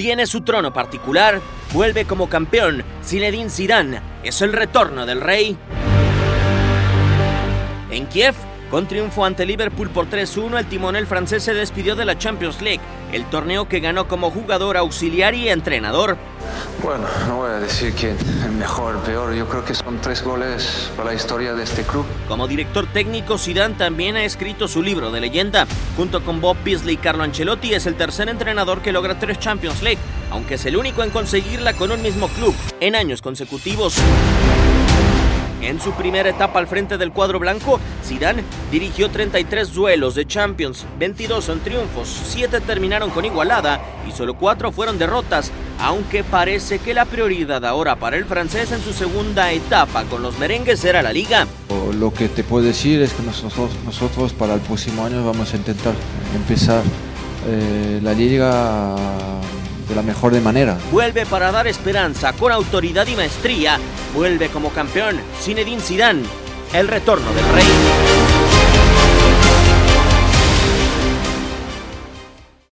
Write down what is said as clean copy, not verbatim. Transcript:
Obtiene su trono particular, vuelve como campeón. Zinedine Zidane es el retorno del rey. En Kiev, con triunfo ante Liverpool por 3-1, el timonel francés se despidió de la Champions League, el torneo que ganó como jugador auxiliar y entrenador. Bueno, no voy a decir quién mejor, peor, yo creo que son 3 goles para la historia de este club. Como director técnico, Zidane también ha escrito su libro de leyenda. Junto con Bob Paisley y Carlo Ancelotti, es el tercer entrenador que logra 3 Champions League, aunque es el único en conseguirla con un mismo club en años consecutivos. En su primera etapa al frente del cuadro blanco, Zidane dirigió 33 duelos de Champions, 22 son triunfos, 7 terminaron con igualada y solo 4 fueron derrotas, aunque parece que la prioridad ahora para el francés en su segunda etapa con los merengues era la Liga. Lo que te puedo decir es que nosotros para el próximo año vamos a intentar empezar la Liga de la mejor manera. Vuelve para dar esperanza, con autoridad y maestría. Vuelve como campeón Zinedine Zidane, el retorno del rey.